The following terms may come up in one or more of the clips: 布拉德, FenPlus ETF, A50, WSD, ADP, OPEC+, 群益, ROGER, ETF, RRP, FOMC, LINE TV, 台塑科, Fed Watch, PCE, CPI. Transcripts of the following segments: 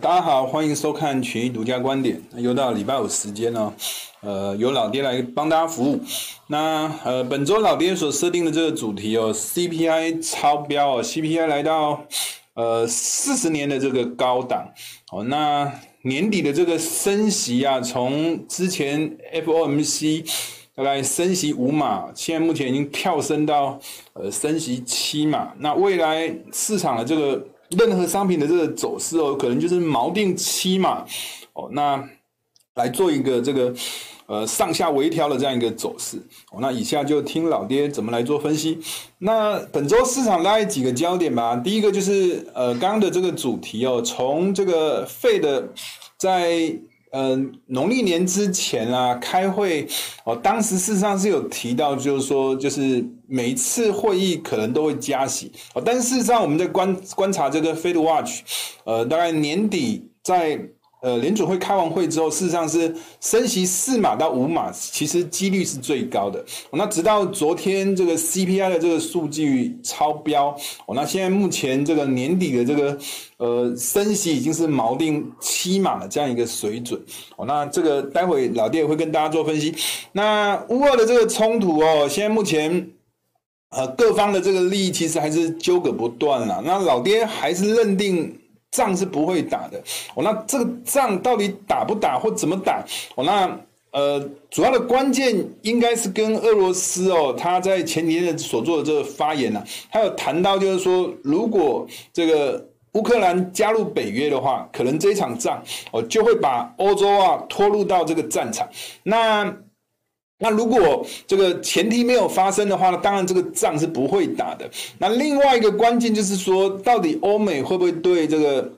大家好，欢迎收看群益独家观点。又到礼拜五时间了，由老爹来帮大家服务。那本周老爹所设定的这个主题哦 ，CPI 超标哦 ，CPI 来到40年的这个高档哦。那年底的这个升息啊，从之前 FOMC 大概升息5码，现在目前已经跳升到升息7码。那未来市场的这个任何商品的这个走势哦，可能就是锚定7码哦，那来做一个这个上下微调的这样一个走势哦。那以下就听老爹怎么来做分析。那本周市场大概几个焦点吧，第一个就是刚刚的这个主题哦，从这个Fed在农历年之前啊开会哦，当时事实上是有提到，就是说就是每一次会议可能都会加息哦，但事实上我们在观察这个 Fed Watch， 大概年底在联准会开完会之后，事实上是升息4码到5码，其实几率是最高的哦。那直到昨天这个 CPI 的这个数据超标哦，那现在目前这个年底的这个升息已经是锚定7码的这样一个水准哦。那这个待会老爹也会跟大家做分析。那乌俄的这个冲突哦，现在目前各方的这个利益其实还是纠葛不断啦。那老爹还是认定仗是不会打的哦，那这个仗到底打不打或怎么打哦？那主要的关键应该是跟俄罗斯哦，他在前几天所做的这个发言啊，他有谈到就是说，如果这个乌克兰加入北约的话，可能这场仗哦就会把欧洲啊拖入到这个战场。那如果这个前提没有发生的话呢，当然这个仗是不会打的。那另外一个关键就是说，到底欧美会不会对这个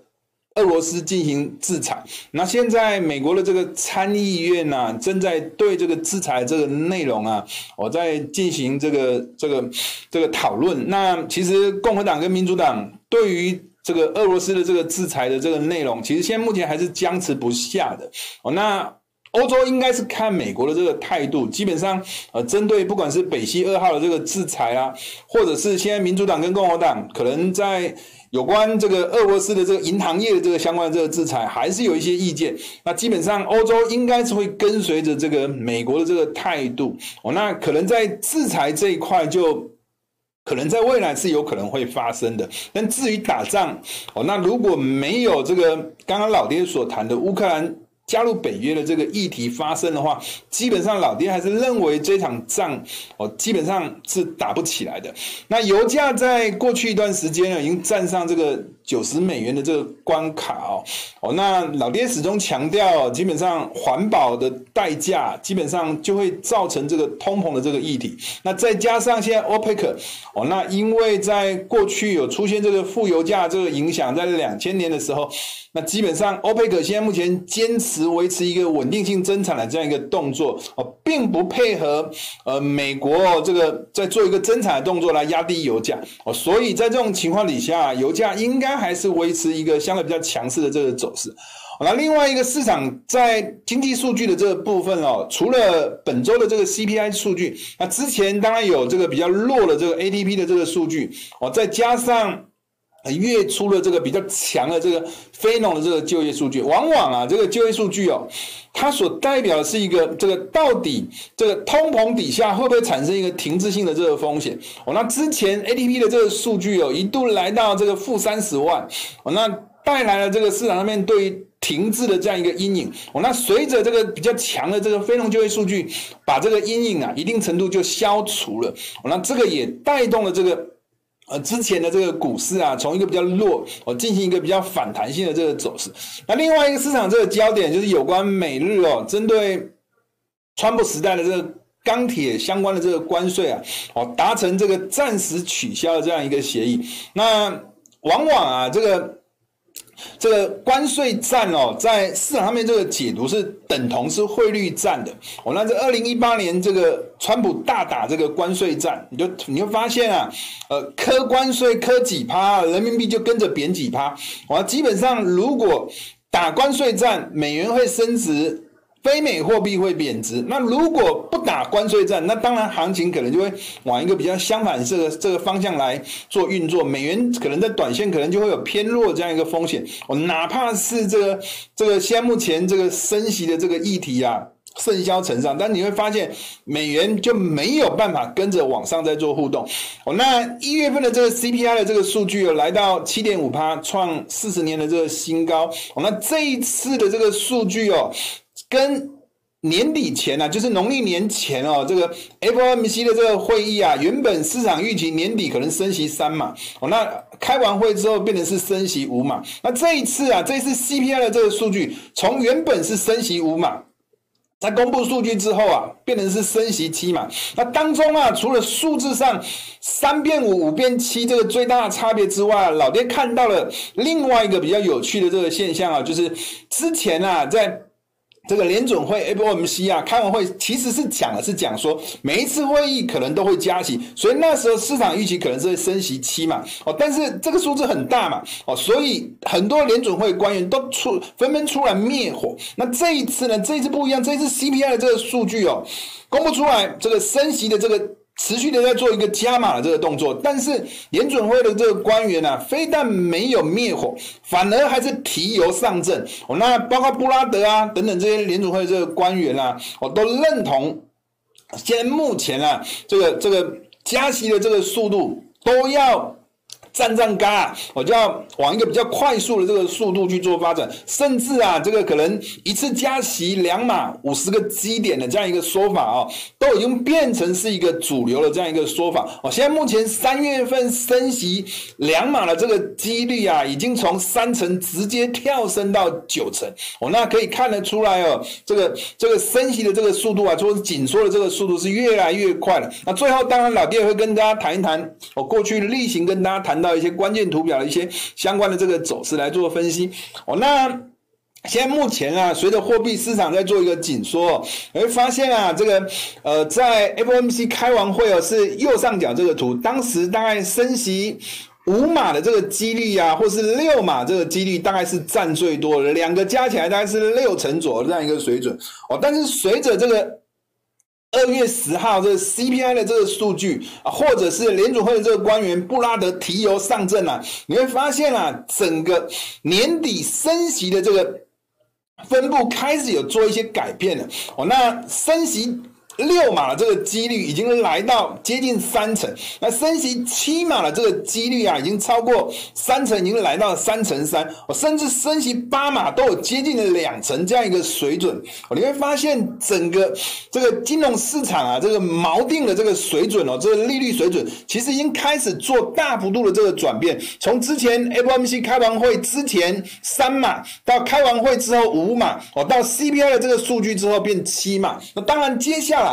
俄罗斯进行制裁？那现在美国的这个参议院啊，正在对这个制裁这个内容啊，在进行这个讨论。那其实共和党跟民主党对于这个俄罗斯的这个制裁的这个内容，其实现在目前还是僵持不下的哦。那欧洲应该是看美国的这个态度，基本上针对不管是北溪2号的这个制裁啊，或者是现在民主党跟共和党可能在有关这个俄罗斯的这个银行业的这个相关的这个制裁，还是有一些意见。那基本上欧洲应该是会跟随着这个美国的这个态度哦，那可能在制裁这一块就可能在未来是有可能会发生的。但至于打仗哦，那如果没有这个刚刚老爹所谈的乌克兰加入北约的这个议题发生的话，基本上老爹还是认为这场仗哦，基本上是打不起来的。那油价在过去一段时间呢，已经站上这个$90的这个关卡哦。那老爹始终强调，基本上环保的代价基本上就会造成这个通膨的这个议题。那再加上现在 OPEC 哦，那因为在过去有出现这个负油价这个影响，在2000年的时候，那基本上 OPEC 现在目前坚持维持一个稳定性增产的这样一个动作哦，并不配合美国哦这个在做一个增产的动作来压低油价哦，所以在这种情况底下，油价应该还是维持一个相对比较强势的这个走势。那另外一个市场在经济数据的这个部分哦，除了本周的这个 CPI 数据，那之前当然有这个比较弱的这个 ADP 的这个数据哦，再加上月初的这个比较强的这个非农的这个就业数据，往往啊这个就业数据哦，它所代表的是一个这个到底这个通膨底下会不会产生一个停滞性的这个风险哦。那之前 ADP 的这个数据哦，一度来到这个-30万哦，那带来了这个市场上面对于停滞的这样一个阴影哦。那随着这个比较强的这个非农就业数据，把这个阴影啊一定程度就消除了哦。那这个也带动了这个之前的这个股市啊，从一个比较弱哦，进行一个比较反弹性的这个走势。那另外一个市场这个焦点就是有关美日哦，针对川普时代的这个钢铁相关的这个关税啊，哦，达成这个暂时取消的这样一个协议。那往往啊，这个关税战哦，在市场上面这个解读是等同是汇率战的哦。那这2018年这个川普大打这个关税战，你就发现啊，科关税科几趴，人民币就跟着贬几趴。哦，基本上如果打关税战，美元会升值，非美货币会贬值。那如果不打关税战，那当然行情可能就会往一个比较相反这个方向来做运作。美元可能在短线可能就会有偏弱这样一个风险。哪怕是这个现在目前这个升息的这个议题啊，盛嚣尘上，但你会发现美元就没有办法跟着往上再做互动。那1月份的这个 CPI 的这个数据来到 7.5%， 创40年的这个新高。那这一次的这个数据跟年底前啊，就是农历年前这个 FOMC 的这个会议啊，原本市场预期年底可能升息3码，那开完会之后变成是升息5码。那这一次 CPI 的这个数据，从原本是升息5码，在公布数据之后啊，变成是升息7码。那当中啊，除了数字上3变5、5变7这个最大的差别之外，老爹看到了另外一个比较有趣的这个现象啊，就是之前啊，在这个联准会 FOMC 啊开完会，其实是讲说每一次会议可能都会加息，所以那时候市场预期可能是会升息7码，但是这个数字很大嘛，所以很多联准会官员都纷纷出来灭火。那这一次呢，这一次不一样，这一次 CPI 的这个数据公布出来，这个升息的这个持续的在做一个加码的这个动作，但是联准会的这个官员啊，非但没有灭火，反而还是提油上阵。那包括布拉德啊等等这些联准会这个官员啊，都认同现在目前啊这个加息的这个速度都要战嘎，就要往一个比较快速的这个速度去做发展，甚至啊，这个可能一次加息2码50个基点的这样一个说法都已经变成是一个主流的这样一个说法。现在目前3月份升息2码的这个几率啊，已经从3成直接跳升到9成。那可以看得出来这个升息的这个速度啊，或者紧缩的这个速度是越来越快了。那最后当然老爹会跟大家谈一谈，过去例行跟大家谈到一些关键图表的一些相关的这个走势来做分析。那现在目前啊，随着货币市场在做一个紧缩，你会发现啊，这个在 FOMC 开完会是右上角这个图，当时大概升息5码的这个几率啊，或是6码这个几率大概是占最多的，两个加起来大概是6成左右这样一个水准。但是随着这个2月10号这个 CPI 的这个数据啊，或者是联准会的这个官员布拉德提油上阵啊，你会发现啊，整个年底升息的这个分布开始有做一些改变了。那升息6码的这个几率已经来到接近3成，那升息7码的这个几率啊，已经超过3成，已经来到3成3，甚至升息8码都有接近了2成这样一个水准。你会发现整个这个金融市场啊，这个锚定的这个水准这个利率水准，其实已经开始做大幅度的这个转变。从之前 FOMC 开完会之前3码，到开完会之后5码，到 CPI 的这个数据之后变7码。那当然接下来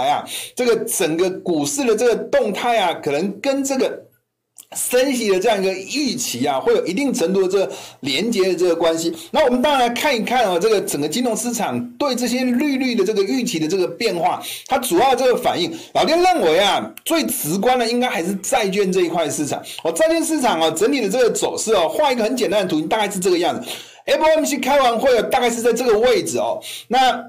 这个整个股市的这个动态啊，可能跟这个升息的这样一个预期啊，会有一定程度的这个连接的这个关系。那我们当然来看一看这个整个金融市场对这些利率的这个预期的这个变化，它主要这个反应，老爹认为啊，最直观的应该还是债券这一块市场。债券市场整体的这个走势画一个很简单的图形，大概是这个样子。FOMC 开完会大概是在这个位置那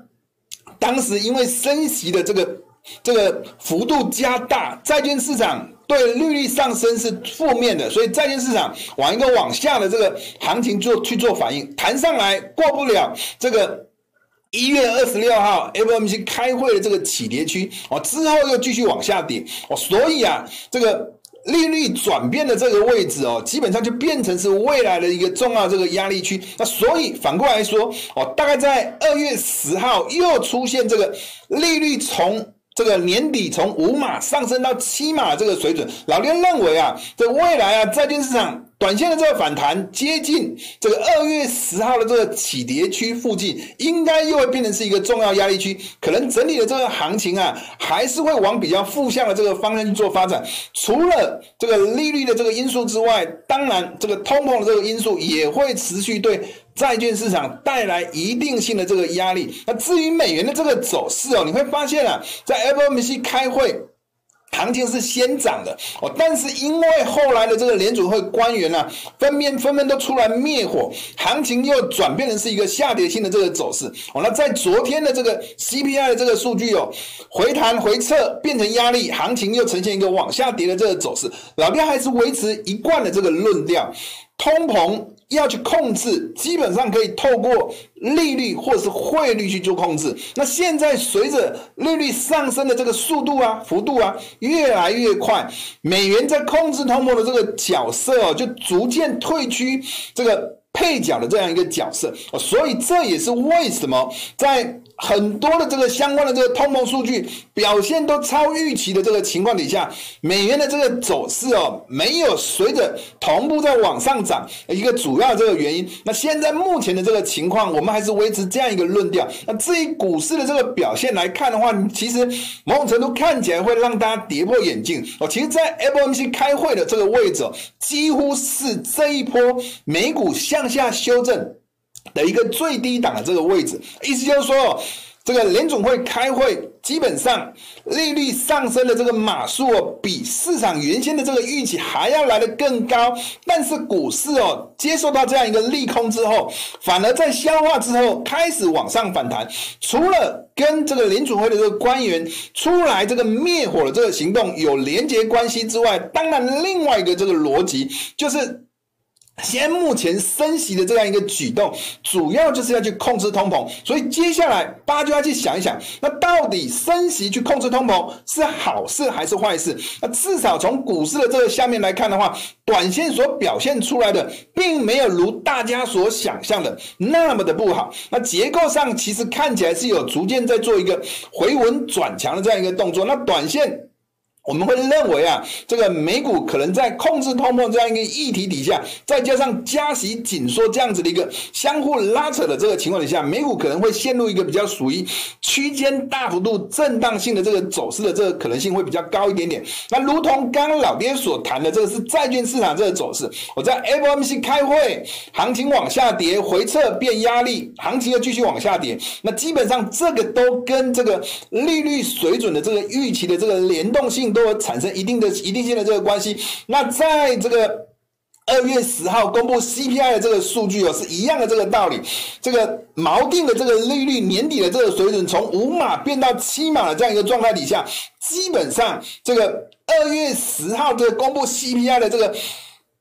当时因为升息的这个幅度加大，债券市场对利率上升是负面的，所以债券市场往一个往下的这个行情去做反应，弹上来过不了这个1月26号 FOMC 开会的这个起跌区，之后又继续往下跌，所以啊，这个利率转变的这个位置基本上就变成是未来的一个重要这个压力区。那所以反过来说大概在2月10号又出现这个利率从这个年底从5码上升到7码这个水准。老爹认为啊，这未来啊，债券市场短线的这个反弹接近这个2月10号的这个起跌区附近，应该又会变成是一个重要压力区，可能整体的这个行情啊，还是会往比较负向的这个方向去做发展。除了这个利率的这个因素之外，当然这个通膨的这个因素也会持续对债券市场带来一定性的这个压力。那至于美元的这个走势你会发现啊，在FOMC 开会行情是先涨的哦，但是因为后来的这个联储会官员啊，纷纷都出来灭火，行情又转变成是一个下跌性的这个走势哦。那在昨天的这个 CPI 的这个数据哦，回弹回撤变成压力，行情又呈现一个往下跌的这个走势。老爹还是维持一贯的这个论调，通膨要去控制，基本上可以透过利率或者是汇率去做控制。那现在随着利率上升的这个速度啊、幅度啊越来越快，美元在控制通膨的这个角色哦，就逐渐退居这个配角的这样一个角色哦，所以这也是为什么在很多的这个相关的这个通膨数据表现都超预期的这个情况底下，美元的这个走势哦，没有随着同步在往上涨，一个主要的这个原因。那现在目前的这个情况，我们还是维持这样一个论调。那至于股市的这个表现来看的话，其实某种程度看起来会让大家跌破眼镜哦。其实，在 FOMC 开会的这个位置，几乎是这一波美股向下修正的一个最低档的这个位置，意思就是说，这个联总会开会，基本上利率上升的这个码数哦，比市场原先的这个预期还要来得更高，但是股市哦，接受到这样一个利空之后，反而在消化之后开始往上反弹。除了跟这个联储会的这个官员出来这个灭火的这个行动有连结关系之外，当然另外一个这个逻辑就是，现在目前升息的这样一个举动，主要就是要去控制通膨，所以接下来大家就要去想一想，那到底升息去控制通膨是好事还是坏事？那至少从股市的这个下面来看的话，短线所表现出来的，并没有如大家所想象的那么的不好。那结构上其实看起来是有逐渐在做一个回稳转强的这样一个动作。那短线，我们会认为啊，这个美股可能在控制通膨这样一个议题底下，再加上加息紧缩这样子的一个相互拉扯的这个情况底下，美股可能会陷入一个比较属于区间大幅度震荡性的这个走势的这个可能性会比较高一点点。那如同刚刚老爹所谈的，这个是债券市场这个走势。我在 FOMC 开会，行情往下跌，回撤变压力，行情又继续往下跌。那基本上这个都跟这个利率水准的这个预期的这个联动性都有产生一定性的这个关系。那在这个2月10号公布 CPI 的这个数据哦，是一样的这个道理。这个锚定的这个利率年底的这个水准从5码变到7码的这样一个状态底下，基本上这个2月10号这个公布 CPI 的这个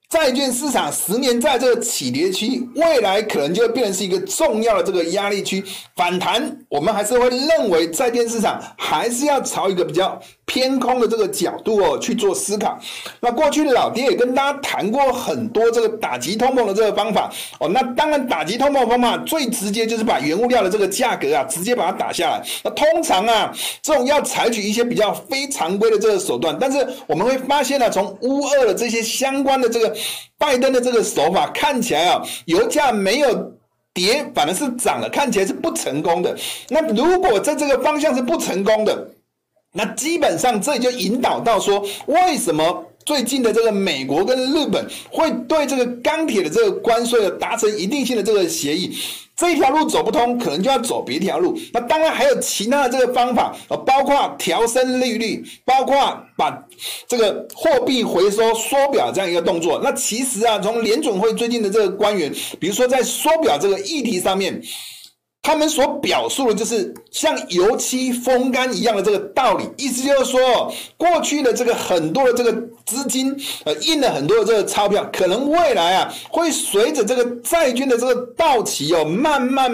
债券市场10年债这个起跌区，未来可能就会变成是一个重要的这个压力区。反弹，我们还是会认为债券市场还是要朝一个比较偏空的这个角度哦去做思考。那过去老爹也跟大家谈过很多这个打击通膨的这个方法哦。那当然，打击通膨的方法最直接就是把原物料的这个价格啊，直接把它打下来。那通常啊，这种要采取一些比较非常规的这个手段，但是我们会发现呢，从乌俄的这些相关的这个拜登的这个手法看起来啊，油价没有跌，反而是涨了，看起来是不成功的。那如果在这个方向是不成功的，那基本上这就引导到说，为什么最近的这个美国跟日本会对这个钢铁的这个关税的达成一定性的这个协议？这一条路走不通，可能就要走别条路。那当然还有其他的这个方法，包括调升利率，包括把这个货币回收缩表这样一个动作。那其实啊，从联准会最近的这个官员，比如说在缩表这个议题上面，他们所表述的就是像油漆风干一样的这个道理，意思就是说，过去的这个很多的这个资金，印了很多的这个钞票，可能未来啊会随着这个债券的这个到期哦，慢慢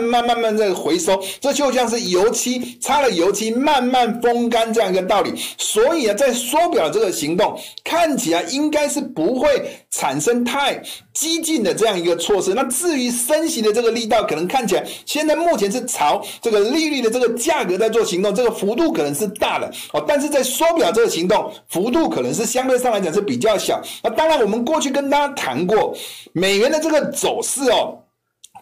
这个回收，这就像是油漆擦了油漆慢慢风干这样一个道理。所以啊，在缩表这个行动看起来应该是不会产生太激进的这样一个措施。那至于升息的这个力道，可能看起来现在目前是朝这个利率的这个价格在做行动，这个幅度可能是大的哦，但是在缩表这个行动幅度可能是相对上来讲是比较小。那当然，我们过去跟大家谈过，美元的这个走势哦，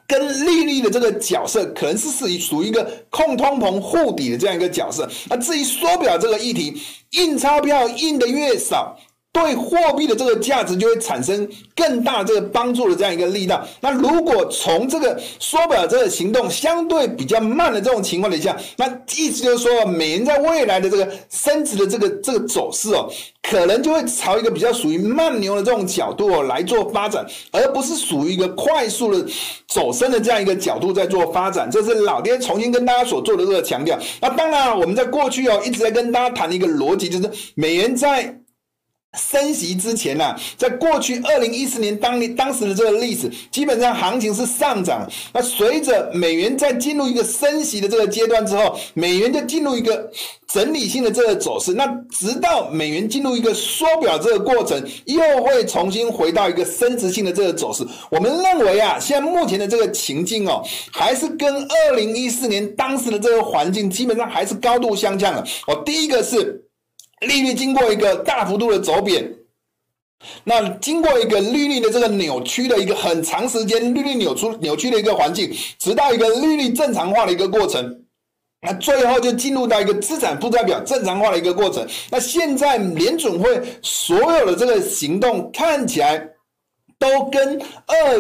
跟利率的这个角色可能是属于一个控通膨护底的这样一个角色。那至于缩表这个议题，印钞票印的越少，对货币的这个价值就会产生更大这个帮助的这样一个力道。那如果从这个缩表这个行动相对比较慢的这种情况底下，那意思就是说美元在未来的这个升值的这个走势哦，可能就会朝一个比较属于慢牛的这种角度哦来做发展，而不是属于一个快速的走升的这样一个角度在做发展。这是老爹重新跟大家所做的这个强调。那当然我们在过去哦一直在跟大家谈的一个逻辑就是美元在升息之前啊，在过去2014年当时的这个历史，基本上行情是上涨。那随着美元在进入一个升息的这个阶段之后，美元就进入一个整理性的这个走势。那直到美元进入一个缩表这个过程，又会重新回到一个升值性的这个走势。我们认为啊，现在目前的这个情境哦，还是跟2014年当时的这个环境基本上还是高度相像的。哦，第一个是利率经过一个大幅度的走贬，那经过一个利率的这个扭曲的一个很长时间利率扭曲的一个环境，直到一个利率正常化的一个过程，那最后就进入到一个资产负债表正常化的一个过程。那现在联准会所有的这个行动看起来都跟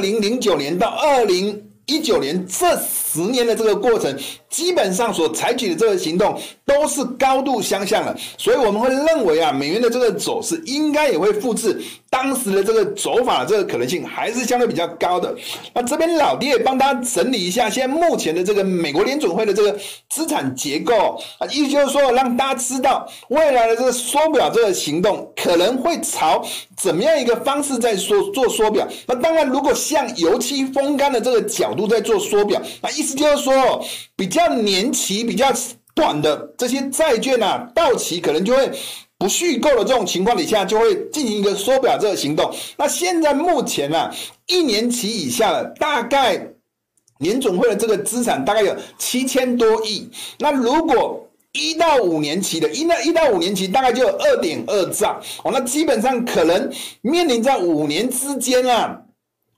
2009年到2019年这10年的这个过程基本上所采取的这个行动都是高度相像的，所以我们会认为啊，美元的这个走势应该也会复制当时的这个走法的这个可能性还是相对比较高的。那这边老爹也帮大家整理一下现在目前的这个美国联准会的这个资产结构啊，意思就是说让大家知道未来的这个缩表这个行动可能会朝怎么样一个方式在做缩表。那当然如果像油漆风干的这个角度在做缩表，那意思就是说比较年期比较短的这些债券啊，到期可能就会不续购的这种情况底下，就会进行一个缩表这个行动。那现在目前啊，1年期以下的大概联准会的这个资产大概有7000多亿。那如果1到5年期的，1到5年期大概就有 2.2 兆哦，那基本上可能面临在5年之间啊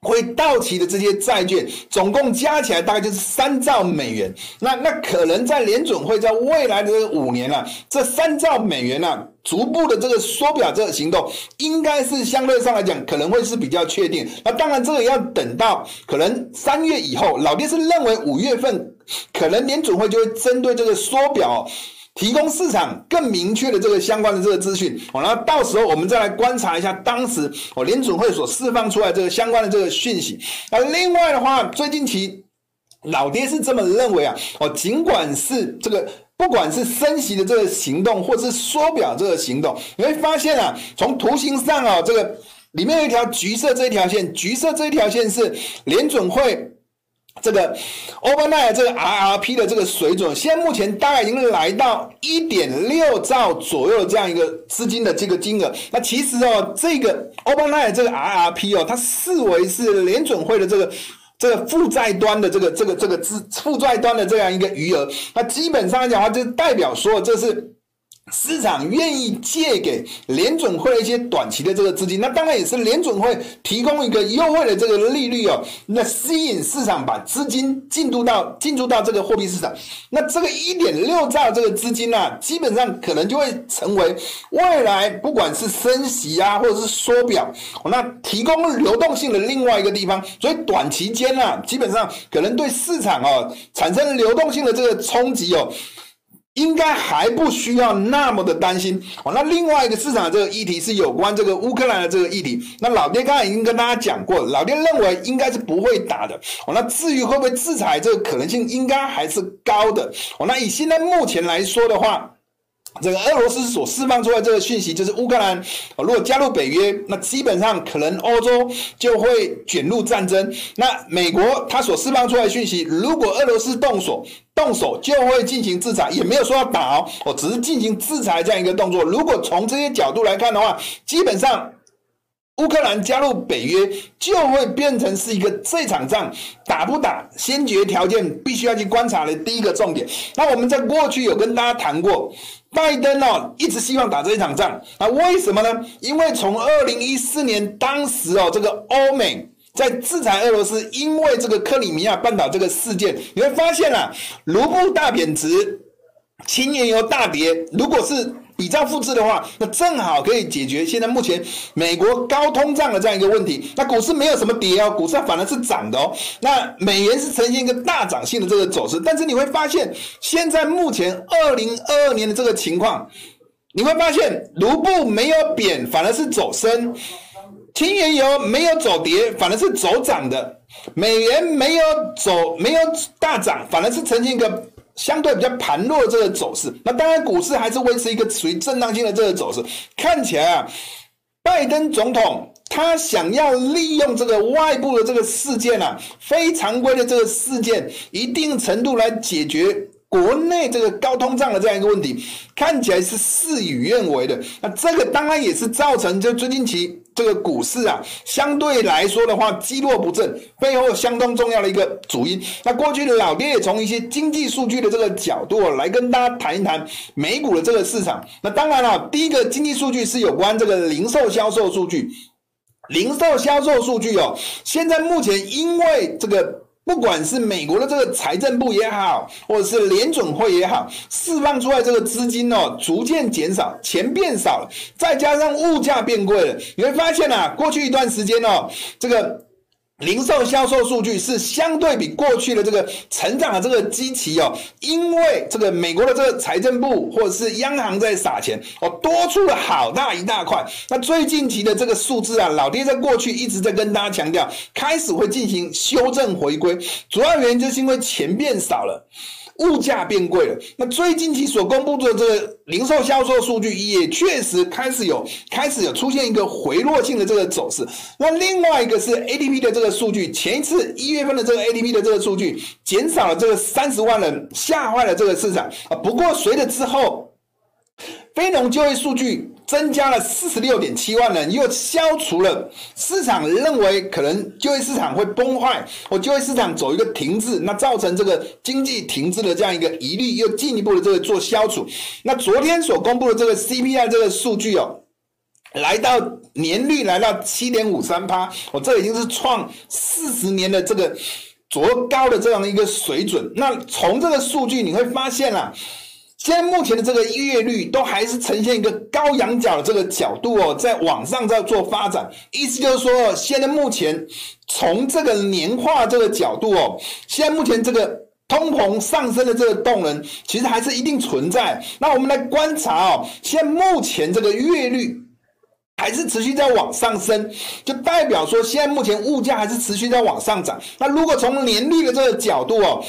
会到期的这些债券总共加起来大概就是3兆美元。那可能在联准会在未来的这5年啊，这3兆美元啊逐步的这个缩表这个行动应该是相对上来讲可能会是比较确定。那当然这个要等到可能3月以后，老爹是认为5月份可能联准会就会针对这个缩表提供市场更明确的这个相关的这个资讯哦，然后到时候我们再来观察一下当时联准会所释放出来这个相关的这个讯息。那另外的话，最近期老爹是这么认为啊，哦，尽管是这个不管是升息的这个行动，或是缩表这个行动，你会发现啊，从图形上啊，这个里面有一条橘色这一条线，橘色这一条线是联准会这个 overnight 这个 RRP 的这个水准，现在目前大概已经来到 1.6 兆左右这样一个资金的这个金额。那其实哦，这个 overnight 这个 RRP 哦，它视为是联准会的这个负债端的这个负债端的这样一个余额。那基本上来讲的话，就代表说这是市场愿意借给联准会的一些短期的这个资金，那当然也是联准会提供一个优惠的这个利率哦，那吸引市场把资金进入到这个货币市场。那这个 1.6 兆这个资金啊，基本上可能就会成为未来不管是升息啊，或者是缩表，那提供流动性的另外一个地方。所以短期间啊，基本上可能对市场哦产生流动性的这个冲击哦，应该还不需要那么的担心哦。那另外一个市场的这个议题是有关这个乌克兰的这个议题，那老爹刚才已经跟大家讲过，老爹认为应该是不会打的哦。那至于会不会制裁，这个可能性应该还是高的哦。那以现在目前来说的话，这个俄罗斯所释放出来这个讯息就是乌克兰如果加入北约，那基本上可能欧洲就会卷入战争。那美国他所释放出来的讯息，如果俄罗斯动手就会进行制裁，也没有说要打哦，我只是进行制裁这样一个动作。如果从这些角度来看的话，基本上乌克兰加入北约就会变成是一个这场仗打不打先决条件必须要去观察的第一个重点。那我们在过去有跟大家谈过，拜登哦一直希望打这一场仗，那为什么呢？因为从2014年当时哦，这个欧美在制裁俄罗斯，因为这个克里米亚半岛这个事件，你会发现啊，卢布大贬值，轻原油大跌，如果是比照复制的话，那正好可以解决现在目前美国高通胀的这样一个问题。那股市没有什么跌哦，股市反而是涨的哦。那美元是呈现一个大涨性的这个走势，但是你会发现，现在目前2022年的这个情况，你会发现卢布没有贬，反而是走升。轻原油没有走跌，反而是走涨的；美元没有大涨，反而是呈现一个相对比较盘弱的这个走势。那当然，股市还是维持一个属于震荡性的这个走势。看起来啊，拜登总统他想要利用这个外部的这个事件啊，非常规的这个事件，一定程度来解决国内这个高通胀的这样一个问题，看起来是事与愿违的。那这个当然也是造成就最近期这个股市啊，相对来说的话积弱不振，背后相当重要的一个主因。那过去的老爹也从一些经济数据的这个角度来跟大家谈一谈美股的这个市场。那当然了，第一个经济数据是有关这个零售销售数据，零售销售数据哦，现在目前因为这个。不管是美国的这个财政部也好，或者是联准会也好，释放出来这个资金哦，逐渐减少，钱变少了，再加上物价变贵了，你会发现啊，过去一段时间哦，这个零售销售数据是相对比过去的这个成长的这个基期哦，因为这个美国的这个财政部或者是央行在撒钱哦，多出了好大一大块。那最近期的这个数字啊，老爹在过去一直在跟大家强调，开始会进行修正回归，主要原因就是因为钱变少了，物价变贵了。那最近期所公布的这个零售销售数据也确实开始有出现一个回落性的这个走势。那另外一个是 ADP 的这个数据，前一次1月份的这个 ADP 的这个数据减少了这个30万人，吓坏了这个市场。不过随着之后非农就业数据增加了 46.7 万人，又消除了市场认为可能就业市场会崩坏，我就业市场走一个停滞，那造成这个经济停滞的这样一个疑虑又进一步的这个做消除。那昨天所公布的这个 CPI 这个数据哦，来到年率来到 7.53%， 我这已经是创40年的这个卓高的这样一个水准。那从这个数据你会发现啊，现在目前的这个月率都还是呈现一个高仰角的这个角度哦，在往上在做发展，意思就是说，现在目前从这个年化这个角度哦，现在目前这个通膨上升的这个动能其实还是一定存在。那我们来观察哦，现在目前这个月率还是持续在往上升，就代表说现在目前物价还是持续在往上涨。那如果从年率的这个角度哦，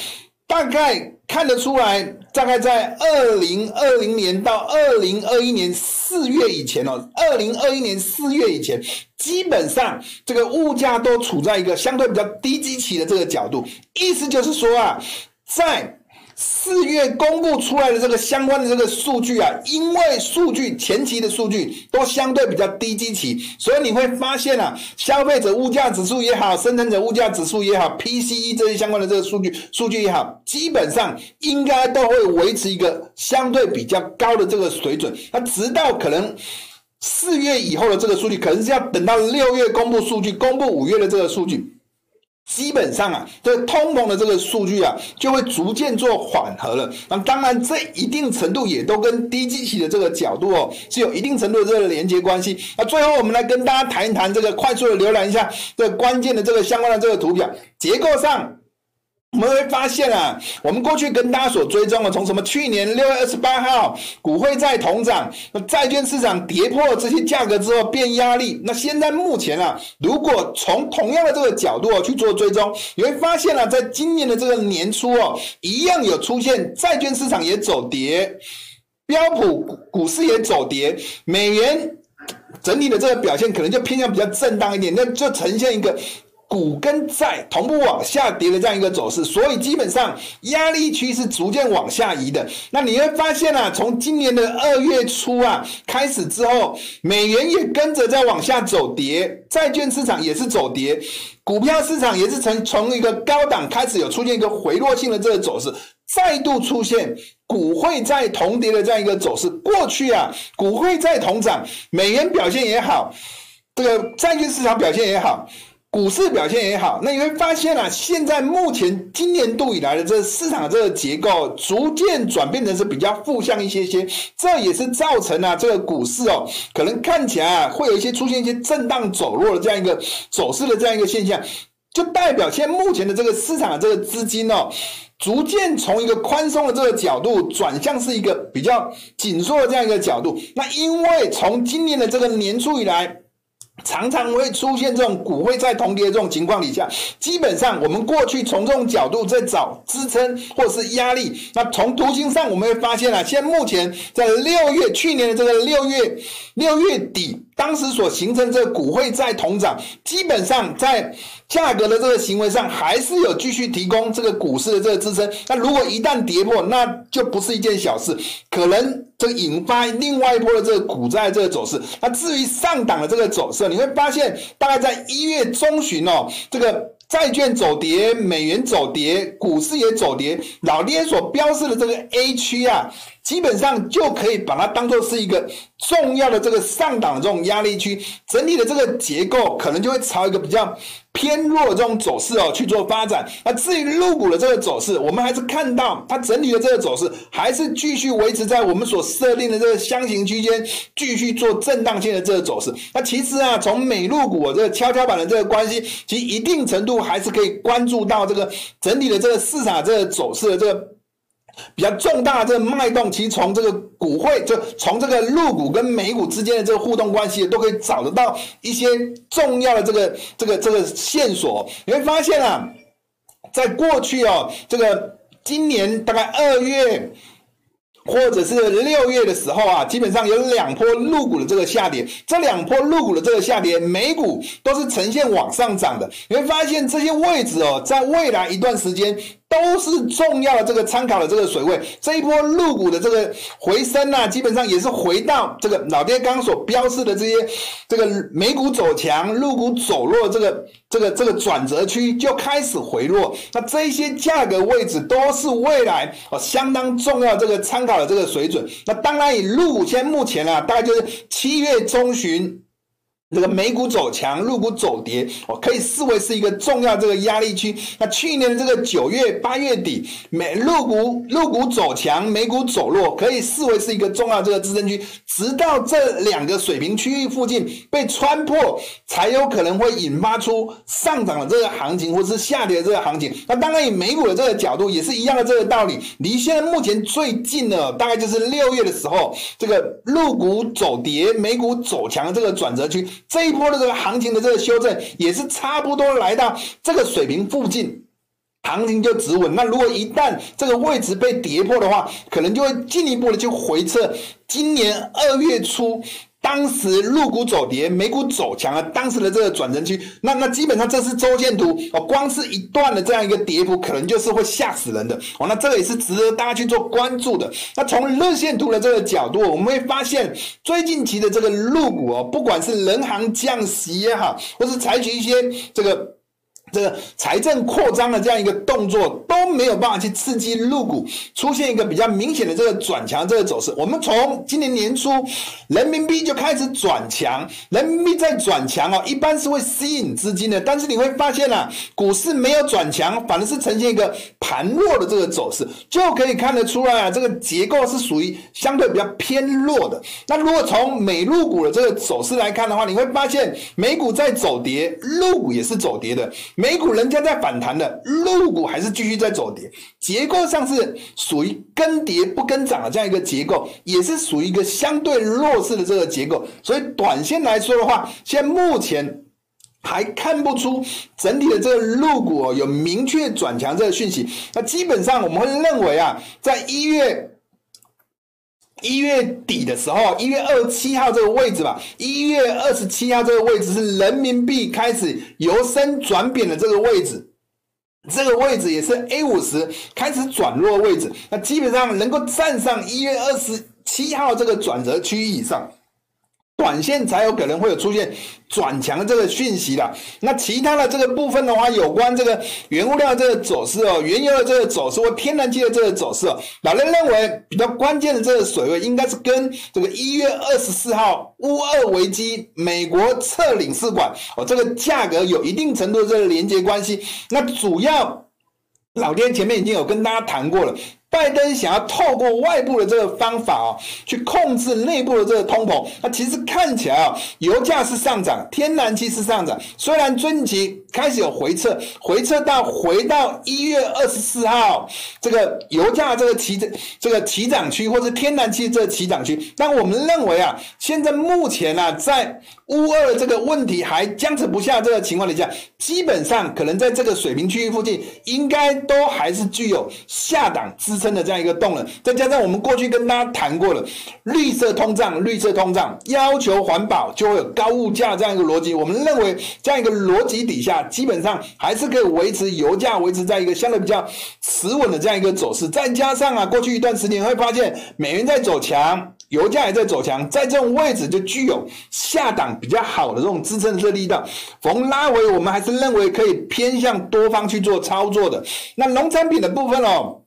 大概看得出来，大概在2020年到2021年4月以前哦，2021年4月以前，基本上这个物价都处在一个相对比较低基期的这个角度。意思就是说啊，在4月公布出来的这个相关的这个数据啊，因为数据前期的数据都相对比较低基期，所以你会发现啊，消费者物价指数也好，生产者物价指数也好， PCE 这些相关的这个数据也好，基本上应该都会维持一个相对比较高的这个水准。那直到可能4月以后的这个数据，可能是要等到6月公布数据，公布5月的这个数据，基本上啊，这个通膨的这个数据啊，就会逐渐做缓和了。那当然，这一定程度也都跟低基期的这个角度哦，是有一定程度的这个连接关系。那最后，我们来跟大家谈一谈这个，快速的浏览一下这个关键的这个相关的这个图表结构上。我们会发现啊，我们过去跟大家所追踪的，从什么去年6月28号股汇债同涨，那债券市场跌破这些价格之后变压力，那现在目前啊，如果从同样的这个角度去做追踪，你会发现啊，在今年的这个年初哦，一样有出现债券市场也走跌，标普股市也走跌，美元整体的这个表现可能就偏向比较震荡一点，那就呈现一个股跟债同步往下跌的这样一个走势，所以基本上压力区是逐渐往下移的。那你会发现啊，从今年的2月初啊开始之后，美元也跟着在往下走跌，债券市场也是走跌，股票市场也是从一个高档开始有出现一个回落性的这个走势，再度出现股汇债同跌的这样一个走势。过去啊，股汇债同涨，美元表现也好，这个债券市场表现也好，股市表现也好，那你会发现啊，现在目前今年度以来的这市场这个结构逐渐转变成是比较负向一些些，这也是造成啊这个股市哦，可能看起来啊会有一些出现一些震荡走弱的这样一个走势的这样一个现象，就代表现在目前的这个市场的这个资金哦，逐渐从一个宽松的这个角度转向是一个比较紧缩的这样一个角度。那因为从今年的这个年初以来，常常会出现这种股会再同跌的这种情况底下，基本上我们过去从这种角度在找支撑或者是压力。那从图形上我们会发现啊，现在目前在去年的这个6月底当时所形成这个股会再同涨，基本上在价格的这个行为上还是有继续提供这个股市的这个支撑。那如果一旦跌破，那就不是一件小事，可能这个引发另外一波的这个股债这个走势。那至于上档的这个走势，你会发现大概在1月中旬哦，这个债券走跌，美元走跌，股市也走跌，老爹所标示的这个 A 区啊，基本上就可以把它当作是一个重要的这个上档的这种压力区，整体的这个结构可能就会朝一个比较偏弱的这种走势哦去做发展。那至于陆股的这个走势，我们还是看到它整体的这个走势还是继续维持在我们所设定的这个箱型区间，继续做震荡性的这个走势。那其实啊，从美陆股这个跷跷板的这个关系，其实一定程度还是可以关注到这个整体的这个市场这个走势的这个比较重大的这个脉动，其实从这个股汇，就从这个陆股跟美股之间的这个互动关系，都可以找得到一些重要的这个线索。你会发现啊，在过去哦，这个今年大概2月或者是6月的时候啊，基本上有两波陆股的这个下跌，这两波陆股的这个下跌，美股都是呈现往上涨的。你会发现这些位置哦，在未来一段时间都是重要的这个参考的这个水位。这一波陆股的这个回升啊，基本上也是回到这个老爹刚刚所标示的这些这个美股走强、陆股走弱这个转折区就开始回落。那这一些价格位置都是未来相当重要的这个参考的这个水准。那当然以陆股现在目前啊，大概就是7月中旬这个美股走强，陆股走跌，可以视为是一个重要这个压力区。那去年的这个9月、8月底，陆股走强，美股走弱，可以视为是一个重要这个支撑区。直到这两个水平区域附近被穿破，才有可能会引发出上涨的这个行情，或是下跌的这个行情。那当然，以美股的这个角度也是一样的这个道理。离现在目前最近的，大概就是6月的时候，这个陆股走跌，美股走强的这个转折区。这一波的这个行情的这个修正也是差不多来到这个水平附近，行情就止稳。那如果一旦这个位置被跌破的话，可能就会进一步的去回测今年2月初当时陆股走跌、美股走强啊，当时的这个转折区。那基本上这是周线图哦，光是一段的这样一个跌幅，可能就是会吓死人的哦。那这个也是值得大家去做关注的。那从日线图的这个角度，我们会发现最近期的这个陆股哦，不管是人行降息也好，或是采取一些这个财政扩张的这样一个动作，都没有办法去刺激陆股出现一个比较明显的这个转强这个走势。我们从今年年初人民币就开始转强，人民币在转强哦，一般是会吸引资金的，但是你会发现啊，股市没有转强，反而是呈现一个盘弱的这个走势，就可以看得出来啊，这个结构是属于相对比较偏弱的。那如果从美陆股的这个走势来看的话，你会发现美股在走跌，陆股也是走跌的。美股人家在反弹的，陆股还是继续在走跌，结构上是属于跟跌不跟涨的这样一个结构，也是属于一个相对弱势的这个结构。所以短线来说的话，现在目前还看不出整体的这个陆股有明确转强这个讯息。那基本上我们会认为啊，在1月底的时候，1月27号这个位置吧，1月27号这个位置是人民币开始由升转贬的这个位置，这个位置也是 A50 开始转弱的位置，那基本上能够站上1月27号这个转折区域以上。短线才有可能会有出现转强这个讯息啦。那其他的这个部分的话，有关这个原物料的这个走势哦，原油的这个走势或天然气的这个走势哦，老人认为比较关键的这个水位应该是跟这个1月24号乌俄危机美国撤领事馆哦这个价格有一定程度的这个连接关系。那主要老爹前面已经有跟大家谈过了。拜登想要透过外部的这个方法哦，去控制内部的这个通膨。那其实看起来哦，油价是上涨，天然气是上涨。虽然最近期开始有回撤，回到1月24号这个油价这个起涨区，或者天然气这个起涨区。但我们认为啊，现在目前啊，在乌俄这个问题还僵持不下这个情况底下，基本上可能在这个水平区域附近，应该都还是具有下档支撑的这样一个动能，再加上我们过去跟大家谈过了，绿色通胀要求环保就会有高物价这样一个逻辑，我们认为这样一个逻辑底下，基本上还是可以维持油价维持在一个相对比较持稳的这样一个走势，再加上啊，过去一段时间会发现美元在走强。油价也在走强，在这种位置就具有下档比较好的这种支撑的力道，逢拉回我们还是认为可以偏向多方去做操作的。那农产品的部分哦，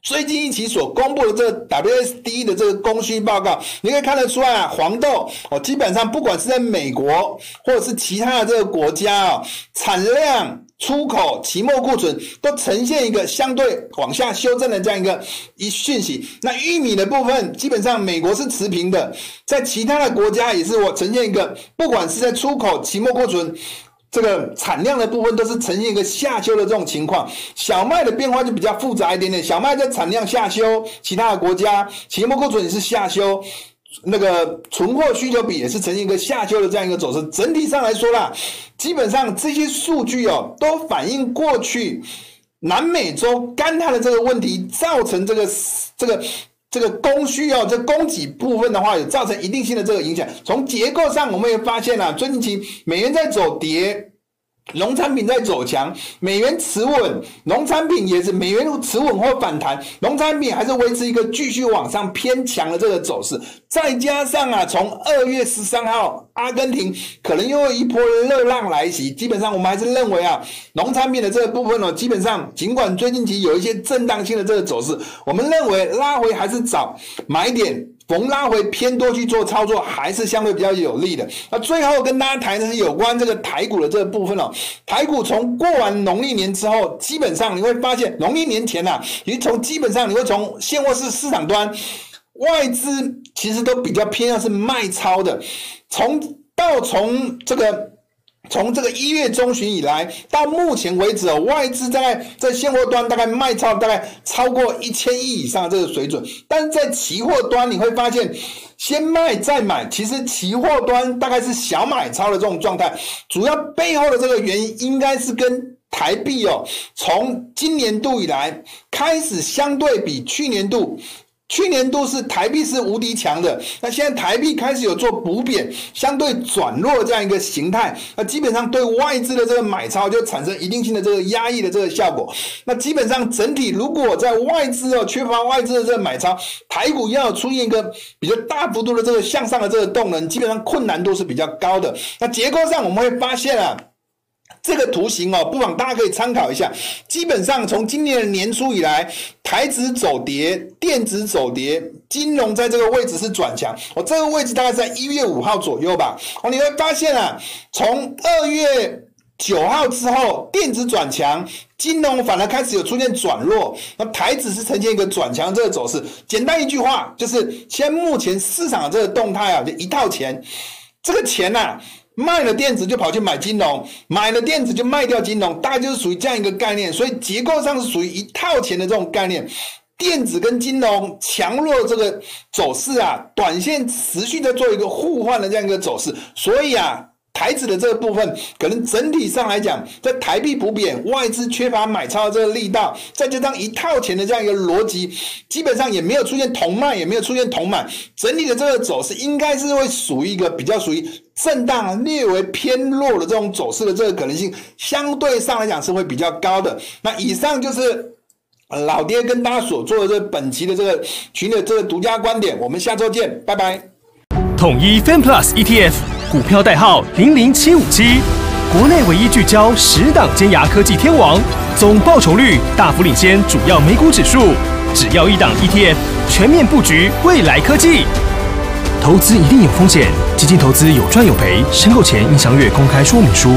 最近一期所公布的这个 WSD 的这个供需报告，你可以看得出来啊，黄豆哦，基本上不管是在美国或者是其他的这个国家哦，产量出口期末库存都呈现一个相对往下修正的这样一个讯息。那玉米的部分基本上美国是持平的，在其他的国家也是我呈现一个，不管是在出口期末库存这个产量的部分都是呈现一个下修的这种情况。小麦的变化就比较复杂一点点，小麦在产量下修，其他的国家期末库存也是下修，那个存货需求比也是呈现一个下修的这样一个走势。整体上来说啦，基本上这些数据哦，都反映过去南美洲干旱的这个问题造成这个供需哦，这供给部分的话，也造成一定性的这个影响。从结构上，我们也发现啦，最近期美元在走跌。农产品在走强，美元持稳，农产品也是美元持稳或反弹，农产品还是维持一个继续往上偏强的这个走势。再加上啊，从2月13号阿根廷可能又有一波热浪来袭，基本上我们还是认为啊，农产品的这个部分哦，基本上尽管最近期有一些震荡性的这个走势，我们认为拉回还是找买点。逢拉回偏多去做操作还是相对比较有利的。那最后跟大家谈的是有关这个台股的这个部分哦。台股从过完农历年之后，基本上你会发现农历年前啊，基本上你会从现货市场端外资其实都比较偏向是卖超的。从这个1月中旬以来到目前为止哦，外资在现货端大概卖超大概超过1000亿以上的这个水准，但是在期货端你会发现先卖再买，其实期货端大概是小买超的这种状态，主要背后的这个原因应该是跟台币哦，从今年度以来开始相对比去年度是台币是无敌强的，那现在台币开始有做补贬，相对转弱这样一个形态，那基本上对外资的这个买超就产生一定性的这个压抑的这个效果。那基本上整体如果在外资哦缺乏外资的这个买超，台股要出现一个比较大幅度的这个向上的这个动能，基本上困难度是比较高的。那结构上我们会发现啊。这个图形哦，不妨大家可以参考一下。基本上从今年的年初以来，台指走跌，电子走跌，金融在这个位置是转强。这个位置大概在1月5号左右吧。你会发现啊，从2月9号之后，电子转强，金融反而开始有出现转弱，那台指是呈现一个转强这个走势。简单一句话，就是现在目前市场的这个动态啊，就一套钱，这个钱啊卖了电子就跑去买金融，买了电子就卖掉金融，大概就是属于这样一个概念，所以结构上是属于一套钱的这种概念。电子跟金融强弱这个走势啊，短线持续在做一个互换的这样一个走势，所以啊，台指的这个部分可能整体上来讲，在台币普贬、外资缺乏买超的这个力道，再加上一套钱的这样一个逻辑，基本上也没有出现同卖，也没有出现同买，整体的这个走势应该是会属于一个比较属于震荡略为偏弱的这种走势的这个可能性，相对上来讲是会比较高的。那以上就是老爹跟大家所做的这本期的这个群的这个独家观点，我们下周见，拜拜。统一 FenPlus ETF 股票代号00757，国内唯一聚焦10档尖牙科技天王，总报酬率大幅领先主要美股指数。只要一档 ETF， 全面布局未来科技。投资一定有风险，基金投资有赚有赔，申购前应详阅公开说明书。